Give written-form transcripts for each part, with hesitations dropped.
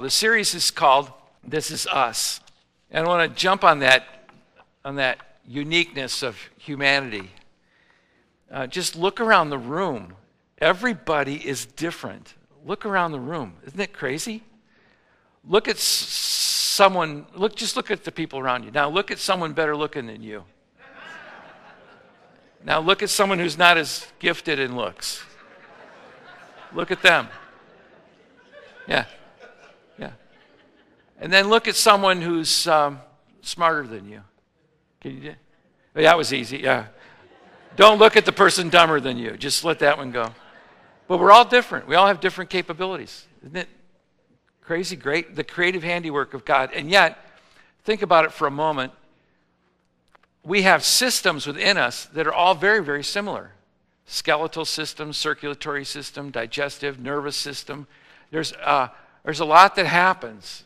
The series is called This Is Us. And I want to jump on that uniqueness of humanity. Just look around the room. Everybody is different. Look around the room. Isn't it crazy? Look at someone. Look at the people around you. Now look at someone better looking than you. Now look at someone who's not as gifted in looks. Look at them. Yeah. And then look at someone who's smarter than you. Can you? That was easy, yeah. Don't look at the person dumber than you. Just let that one go. But we're all different. We all have different capabilities. Isn't it crazy great? The creative handiwork of God. And yet, think about it for a moment. We have systems within us that are all very, very similar. Skeletal system, circulatory system, digestive, nervous system. There's a lot that happens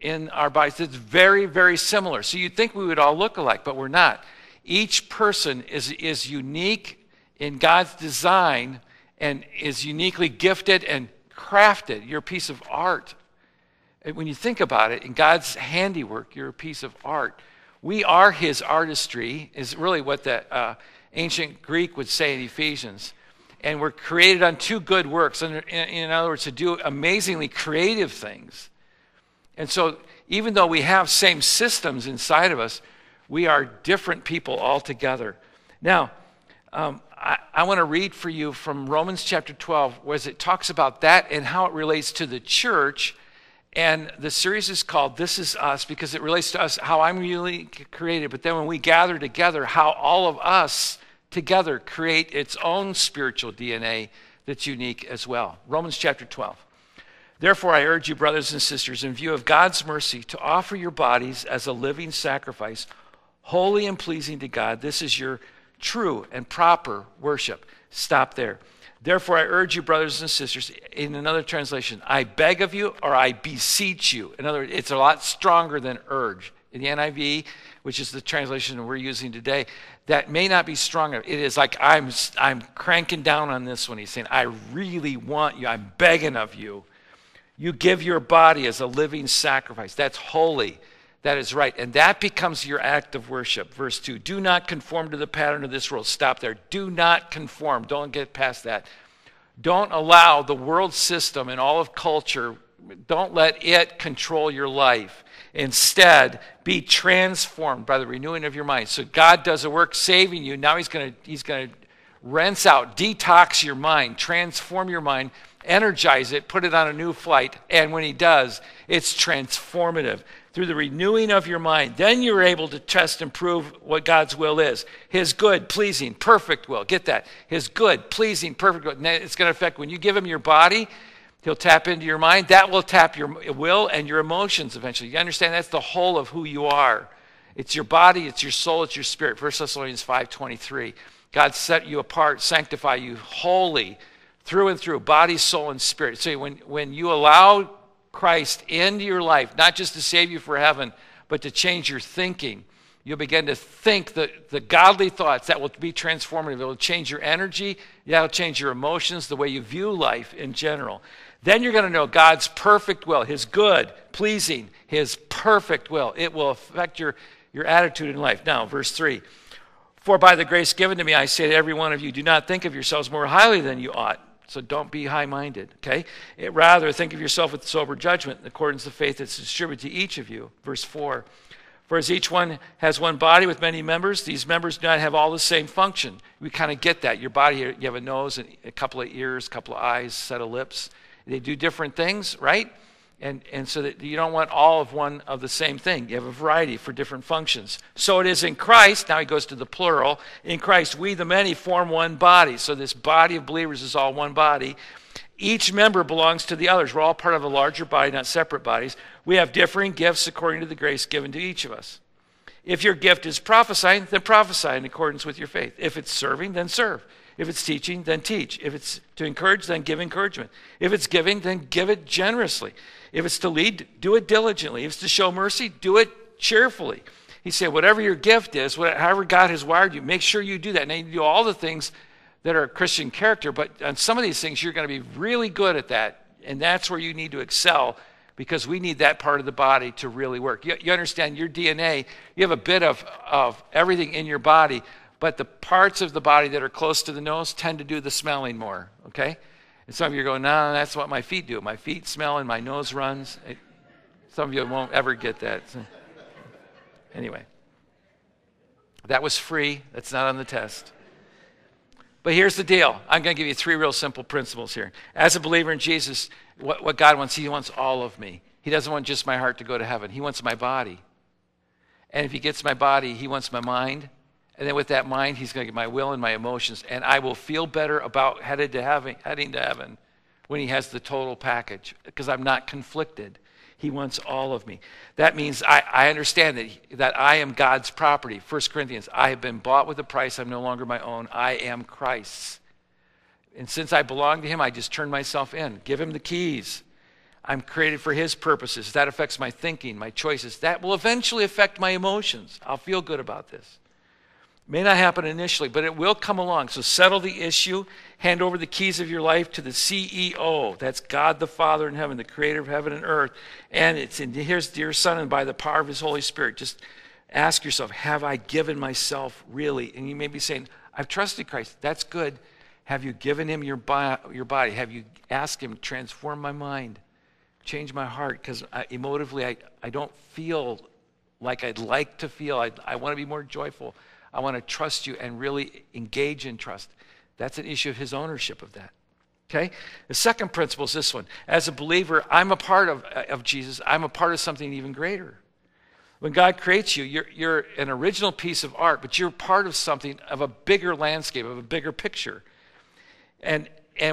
in our bodies. It's very, very similar. So you'd think we would all look alike, but we're not. Each person is unique in God's design and is uniquely gifted and crafted. You're a piece of art. And when you think about it, in God's handiwork, you're a piece of art. We are his artistry, is really what the ancient Greek would say in Ephesians. And we're created unto good works. In other words, to do amazingly creative things. And so even though we have same systems inside of us, we are different people altogether. Now, I want to read for you from Romans chapter 12, where it talks about that and how it relates to the church. And the series is called This Is Us, because it relates to us, how I'm really created. But then when we gather together, how all of us together create its own spiritual DNA that's unique as well. Romans chapter 12. Therefore, I urge you, brothers and sisters, in view of God's mercy, to offer your bodies as a living sacrifice, holy and pleasing to God. This is your true and proper worship. Stop there. Therefore, I urge you, brothers and sisters, in another translation, I beg of you, or I beseech you. In other words, it's a lot stronger than urge. In the NIV, which is the translation we're using today, that may not be stronger. It is like, I'm cranking down on this one. He's saying, I really want you. I'm begging of you. You give your body as a living sacrifice. That's holy. That is right. And that becomes your act of worship. Verse 2, do not conform to the pattern of this world. Stop there. Do not conform. Don't get past that. Don't allow the world system and all of culture, don't let it control your life. Instead, be transformed by the renewing of your mind. So God does a work saving you. Now he's going to rinse out, detox your mind, transform your mind, energize it, put it on a new flight, and when he does, it's transformative. Through the renewing of your mind, then you're able to test and prove what God's will is. His good, pleasing, perfect will. Get that. His good, pleasing, perfect will. And it's going to affect when you give him your body, he'll tap into your mind. That will tap your will and your emotions eventually. You understand that's the whole of who you are. It's your body, it's your soul, it's your spirit. 1 Thessalonians 5:23. God set you apart, sanctify you wholly, through and through, body, soul, and spirit. So when you allow Christ into your life, not just to save you for heaven, but to change your thinking, you'll begin to think the godly thoughts that will be transformative. It will change your energy. That will change your emotions, the way you view life in general. Then you're going to know God's perfect will, his good, pleasing, his perfect will. It will affect your attitude in life. Now, verse 3. For by the grace given to me, I say to every one of you, do not think of yourselves more highly than you ought. So don't be high-minded, okay? Rather, think of yourself with sober judgment in accordance with the faith that's distributed to each of you. Verse 4, for as each one has one body with many members, these members do not have all the same function. We kind of get that. Your body, you have a nose, and a couple of ears, a couple of eyes, set of lips. They do different things, right? And so that you don't want all of one of the same thing. You have a variety for different functions. So it is in Christ, now he goes to the plural, in Christ we the many form one body. So this body of believers is all one body. Each member belongs to the others. We're all part of a larger body, not separate bodies. We have differing gifts according to the grace given to each of us. If your gift is prophesying, then prophesy in accordance with your faith. If it's serving, then serve. If it's teaching, then teach. If it's to encourage, then give encouragement. If it's giving, then give it generously. If it's to lead, do it diligently. If it's to show mercy, do it cheerfully. He said, whatever your gift is, however God has wired you, make sure you do that. Now, you do all the things that are Christian character, but on some of these things, you're going to be really good at that, and that's where you need to excel because we need that part of the body to really work. You understand your DNA, you have a bit of everything in your body, but the parts of the body that are close to the nose tend to do the smelling more, okay? And some of you are going, no, that's what my feet do. My feet smell and my nose runs. Some of you won't ever get that. Anyway, that was free. That's not on the test. But here's the deal. I'm going to give you three real simple principles here. As a believer in Jesus, what God wants, he wants all of me. He doesn't want just my heart to go to heaven. He wants my body. And if he gets my body, he wants my mind. And then with that mind, he's going to get my will and my emotions. And I will feel better about heading to heaven when he has the total package because I'm not conflicted. He wants all of me. That means I understand that I am God's property. 1 Corinthians, I have been bought with a price. I'm no longer my own. I am Christ's. And since I belong to him, I just turn myself in. Give him the keys. I'm created for his purposes. That affects my thinking, my choices. That will eventually affect my emotions. I'll feel good about this. It may not happen initially, but it will come along. So settle the issue. Hand over the keys of your life to the CEO. That's God the Father in heaven, the creator of heaven and earth. And it's in his dear Son, and by the power of his Holy Spirit, just ask yourself, have I given myself really? And you may be saying, I've trusted Christ. That's good. Have you given him your body? Have you asked him, transform my mind, change my heart? Because emotively, I don't feel like I'd like to feel. I want to be more joyful. I want to trust you and really engage in trust. That's an issue of his ownership of that, okay? The second principle is this one. As a believer, I'm a part of Jesus. I'm a part of something even greater. When God creates you, you're an original piece of art, but you're part of something, of a bigger landscape, of a bigger picture. And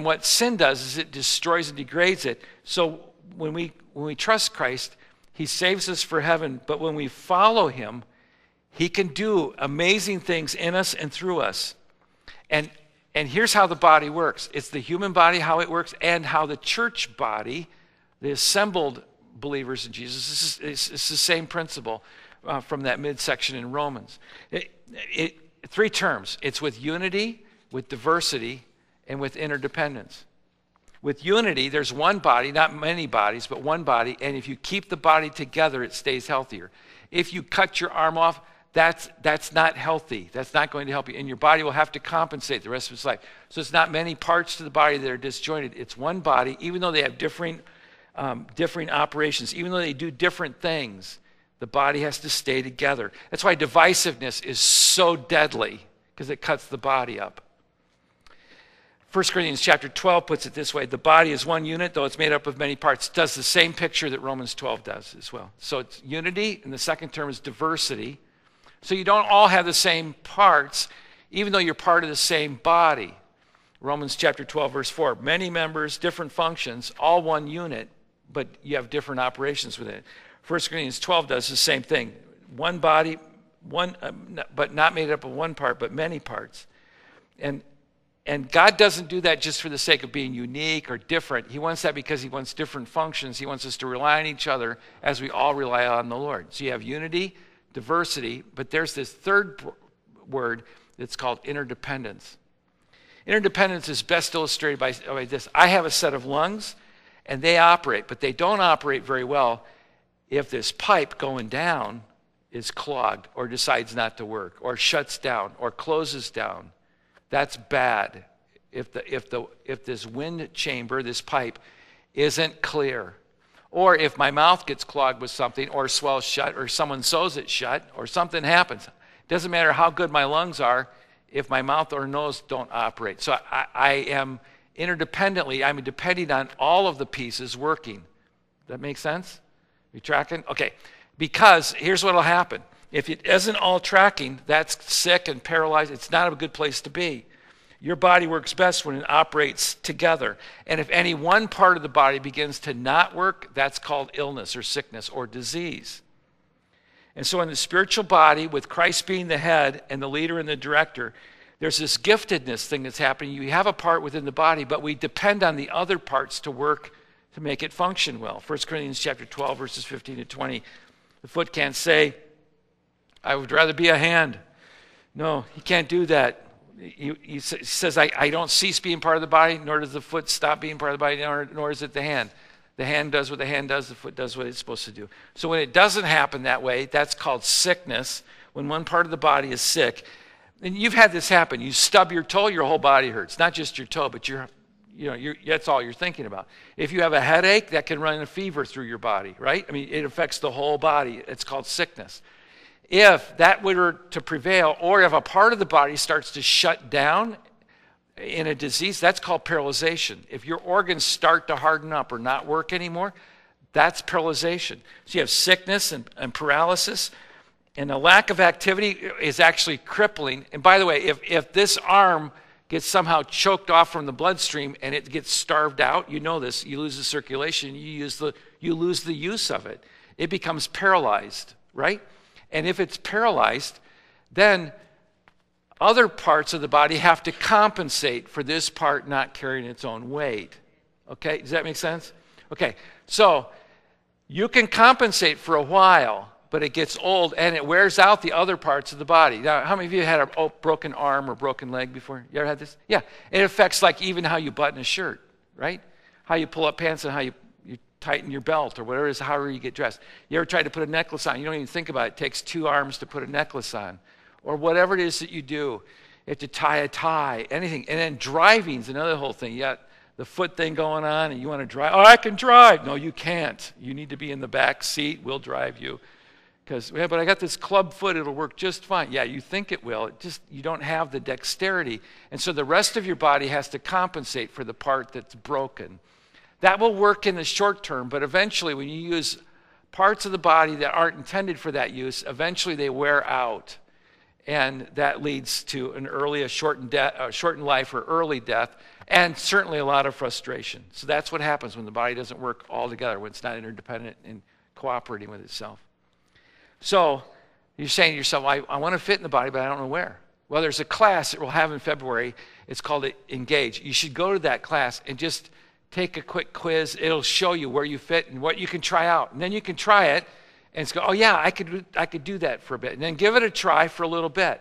what sin does is it destroys and degrades it. So when we trust Christ, he saves us for heaven, but when we follow him, he can do amazing things in us and through us. And here's how the body works. It's the human body, how it works, and how the church body, the assembled believers in Jesus, it's the same principle from that midsection in Romans. Three terms. It's with unity, with diversity, and with interdependence. With unity, there's one body, not many bodies, but one body, and if you keep the body together, it stays healthier. If you cut your arm off, that's not healthy. That's not going to help you. And your body will have to compensate the rest of its life. So it's not many parts to the body that are disjointed. It's one body, even though they have differing operations, even though they do different things, the body has to stay together. That's why divisiveness is so deadly, because it cuts the body up. 1 Corinthians chapter 12 puts it this way. The body is one unit, though it's made up of many parts. It does the same picture that Romans 12 does as well. So it's unity, and the second term is diversity. So you don't all have the same parts, even though you're part of the same body. Romans chapter 12, verse 4. Many members, different functions, all one unit, but you have different operations within it. 1 Corinthians 12 does the same thing. One body, but not made up of one part, but many parts. And God doesn't do that just for the sake of being unique or different. He wants that because he wants different functions. He wants us to rely on each other as we all rely on the Lord. So you have unity, diversity, but there's this third word that's called interdependence. Interdependence is best illustrated by this. I have a set of lungs, and they operate, but they don't operate very well if this pipe going down is clogged or decides not to work or shuts down or closes down. That's bad. If this wind chamber, this pipe, isn't clear, or if my mouth gets clogged with something, or swells shut, or someone sews it shut, or something happens, it doesn't matter how good my lungs are if my mouth or nose don't operate. So I am interdependently. I'm depending on all of the pieces working. That makes sense? You tracking? Okay. Because here's what'll happen. If it isn't all tracking, that's sick and paralyzed. It's not a good place to be. Your body works best when it operates together. And if any one part of the body begins to not work, that's called illness or sickness or disease. And so in the spiritual body, with Christ being the head and the leader and the director, there's this giftedness thing that's happening. You have a part within the body, but we depend on the other parts to work to make it function well. 1 Corinthians chapter 12, verses 15 to 20. The foot can't say, I would rather be a hand. No, he can't do that. He says, I don't cease being part of the body, nor does the foot stop being part of the body, nor is it the hand. The hand does what the hand does, the foot does what it's supposed to do. So when it doesn't happen that way, that's called sickness. When one part of the body is sick, and you've had this happen. You stub your toe, your whole body hurts. Not just your toe, but that's all you're thinking about. If you have a headache, that can run a fever through your body, right? I mean, it affects the whole body. It's called sickness. If that were to prevail, or if a part of the body starts to shut down in a disease, that's called paralyzation. If your organs start to harden up or not work anymore, that's paralyzation. So you have sickness and paralysis, and a lack of activity is actually crippling. And by the way, if this arm gets somehow choked off from the bloodstream and it gets starved out, you know this, you lose the circulation, you lose the use of it. It becomes paralyzed, right? And if it's paralyzed, then other parts of the body have to compensate for this part not carrying its own weight. Okay, does that make sense? Okay, so you can compensate for a while, but it gets old and it wears out the other parts of the body. Now, how many of you had a broken arm or broken leg before? You ever had this? Yeah, it affects like even how you button a shirt, right? How you pull up pants and how you tighten your belt or whatever it is, however you get dressed. You ever tried to put a necklace on? You don't even think about it. It takes two arms to put a necklace on. Or whatever it is that you do. You have to tie a tie, anything. And then driving's another whole thing. You got the foot thing going on and you want to drive. Oh, I can drive. No, you can't. You need to be in the back seat. We'll drive you. But I got this club foot, it'll work just fine. Yeah, you think it will, you don't have the dexterity. And so the rest of your body has to compensate for the part that's broken. That will work in the short term, but eventually when you use parts of the body that aren't intended for that use, eventually they wear out. And that leads to a shortened life or early death, and certainly a lot of frustration. So that's what happens when the body doesn't work all together, when it's not interdependent and cooperating with itself. So you're saying to yourself, I want to fit in the body, but I don't know where. Well, there's a class that we'll have in February. It's called Engage. You should go to that class and just take a quick quiz. It'll show you where you fit and what you can try out. And then you can try it and go, oh, yeah, I could do that for a bit. And then give it a try for a little bit.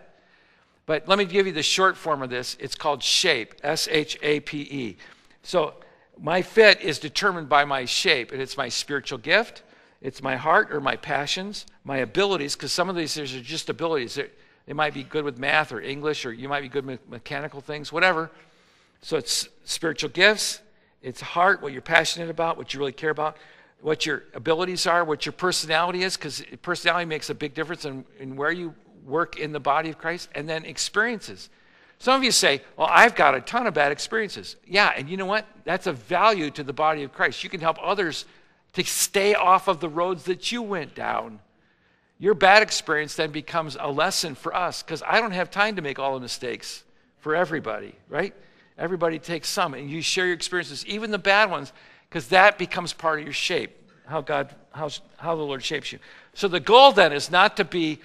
But let me give you the short form of this. It's called SHAPE, S-H-A-P-E. So my fit is determined by my shape, and it's my spiritual gift. It's my heart or my passions, my abilities, because some of these are just abilities. They might be good with math or English, or you might be good with mechanical things, whatever. So it's spiritual gifts, it's heart, what you're passionate about, what you really care about, what your abilities are, what your personality is, because personality makes a big difference in where you work in the body of Christ, and then experiences. Some of you say, well, I've got a ton of bad experiences. Yeah, and you know what? That's a value to the body of Christ. You can help others to stay off of the roads that you went down. Your bad experience then becomes a lesson for us, because I don't have time to make all the mistakes for everybody, right? Everybody takes some, and you share your experiences, even the bad ones, because that becomes part of your shape, how the Lord shapes you. So the goal then is not to be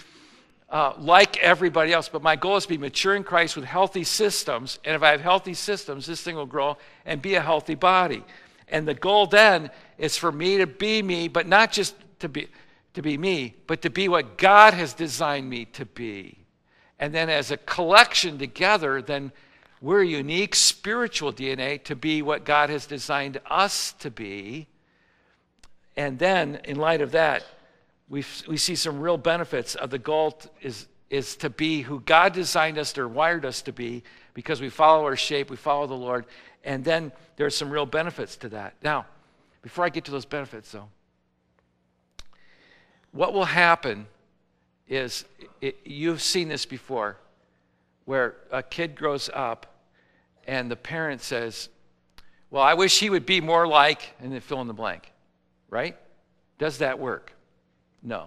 like everybody else, but my goal is to be mature in Christ with healthy systems, and if I have healthy systems, this thing will grow and be a healthy body. And the goal then is for me to be me, but not just to be me, but to be what God has designed me to be. And then as a collection together, then we're unique spiritual DNA to be what God has designed us to be. And then in light of that, we see some real benefits of the goal is to be who God designed us or wired us to be, because we follow our shape, we follow the Lord. And then there's some real benefits to that. Now, before I get to those benefits, though, what will happen is, you've seen this before, where a kid grows up and the parent says, well, I wish he would be more like, and then fill in the blank, right? Does that work? No.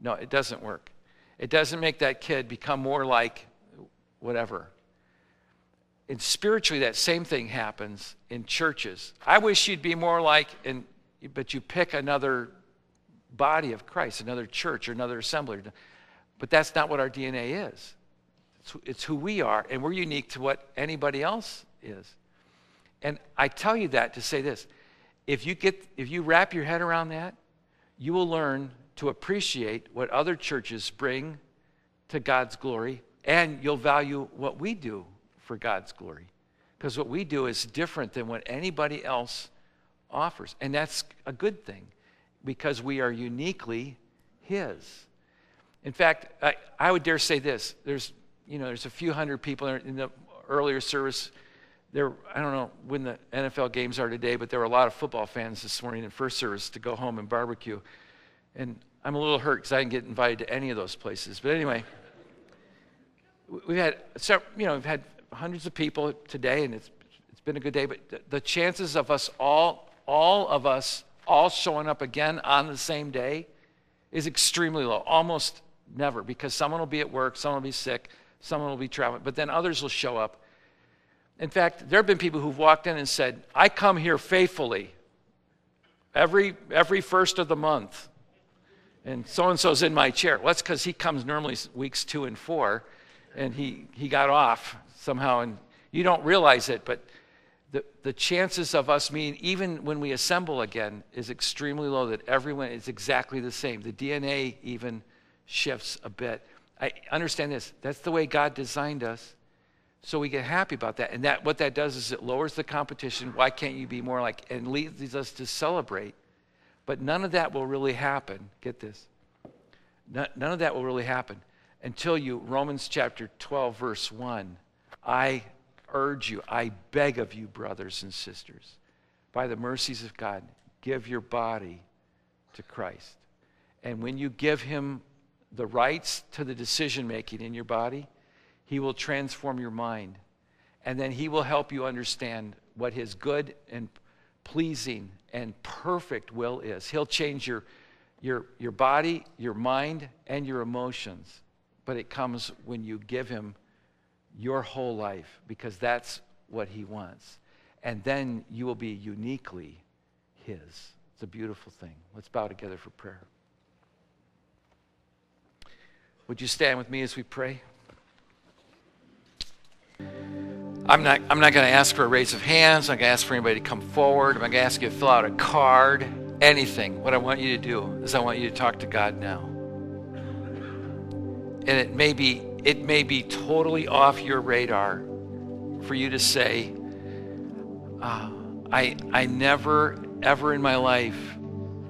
No, it doesn't work. It doesn't make that kid become more like whatever. And spiritually, that same thing happens in churches. I wish you'd be more like, but you pick another body of Christ, another church or another assembly. But that's not what our DNA is. It's who we are, and we're unique to what anybody else is. And I tell you that to say this. If you wrap your head around that, you will learn to appreciate what other churches bring to God's glory, and you'll value what we do for God's glory, because what we do is different than what anybody else offers. And that's a good thing because we are uniquely His. In fact, I would dare say this. There's a few hundred people in the earlier service. There, I don't know when the NFL games are today, but there were a lot of football fans this morning in first service to go home and barbecue. And I'm a little hurt because I didn't get invited to any of those places. But anyway, we've had hundreds of people today, and it's been a good day. But the chances of us all showing up again on the same day is extremely low, almost never, because someone will be at work, someone will be sick, someone will be traveling, but then others will show up. In fact, there have been people who've walked in and said, I come here faithfully every first of the month, and so-and-so's in my chair. Well, that's because he comes normally weeks 2 and 4, and he got off somehow, and you don't realize it, but the chances of us meeting, even when we assemble again, is extremely low, that everyone is exactly the same. The DNA even shifts a bit. I understand this. That's the way God designed us. So we get happy about that. And that what that does is it lowers the competition. Why can't you be more like, and leads us to celebrate. But none of that will really happen. Get this. None of that will really happen until you, Romans chapter 12, verse 1, I urge you, I beg of you, brothers and sisters, by the mercies of God, give your body to Christ. And when you give Him the rights to the decision-making in your body, He will transform your mind, and then He will help you understand what His good and pleasing and perfect will is. He'll change your body, your mind, and your emotions, but it comes when you give Him your whole life, because that's what He wants, and then you will be uniquely His. It's a beautiful thing. Let's bow together for prayer. Would you stand with me as we pray? I'm not going to ask for a raise of hands. I'm not going to ask for anybody to come forward. I'm not going to ask you to fill out a card, anything. What I want you to do is I want you to talk to God now. And it may be totally off your radar for you to say, I never, ever in my life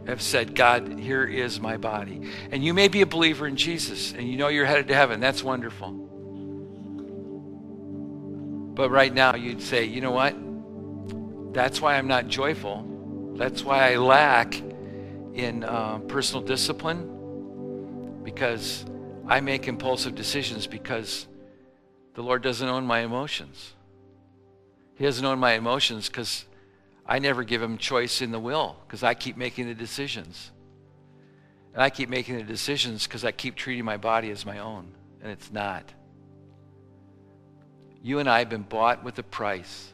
have said, God, here is my body. And you may be a believer in Jesus, and you know you're headed to heaven. That's wonderful. But right now you'd say, you know what? That's why I'm not joyful. That's why I lack in personal discipline, because I make impulsive decisions, because the Lord doesn't own my emotions. He doesn't own my emotions because I never give Him choice in the will, because I keep making the decisions. And I keep making the decisions because I keep treating my body as my own, and it's not. You and I have been bought with a price.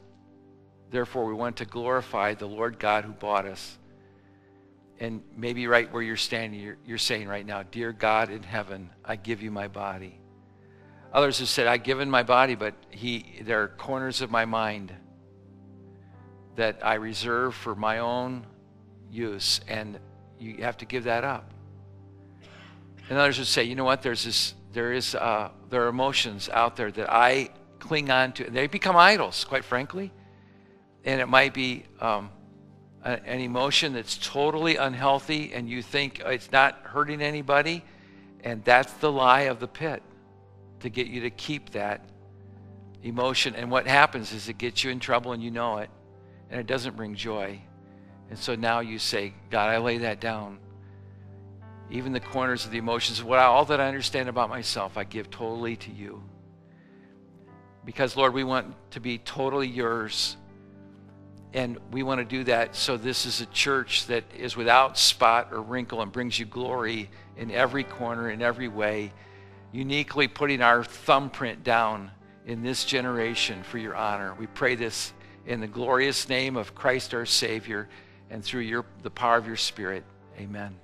Therefore, we want to glorify the Lord God who bought us. And maybe right where you're standing, you're saying right now, Dear God in heaven, I give you my body. Others have said, I've given my body, but there are corners of my mind that I reserve for my own use, and you have to give that up. And others would say, you know what, there are emotions out there that I cling on to, and they become idols, quite frankly. And it might be an emotion that's totally unhealthy, and you think it's not hurting anybody, and that's the lie of the pit, to get you to keep that emotion. And what happens is it gets you in trouble, and you know it, and it doesn't bring joy. And so now you say, God, I lay that down. Even the corners of the emotions, all that I understand about myself, I give totally to you. Because, Lord, we want to be totally yours, and we want to do that so this is a church that is without spot or wrinkle and brings you glory in every corner, in every way, uniquely putting our thumbprint down in this generation for your honor. We pray this in the glorious name of Christ our Savior, and through the power of your Spirit. Amen.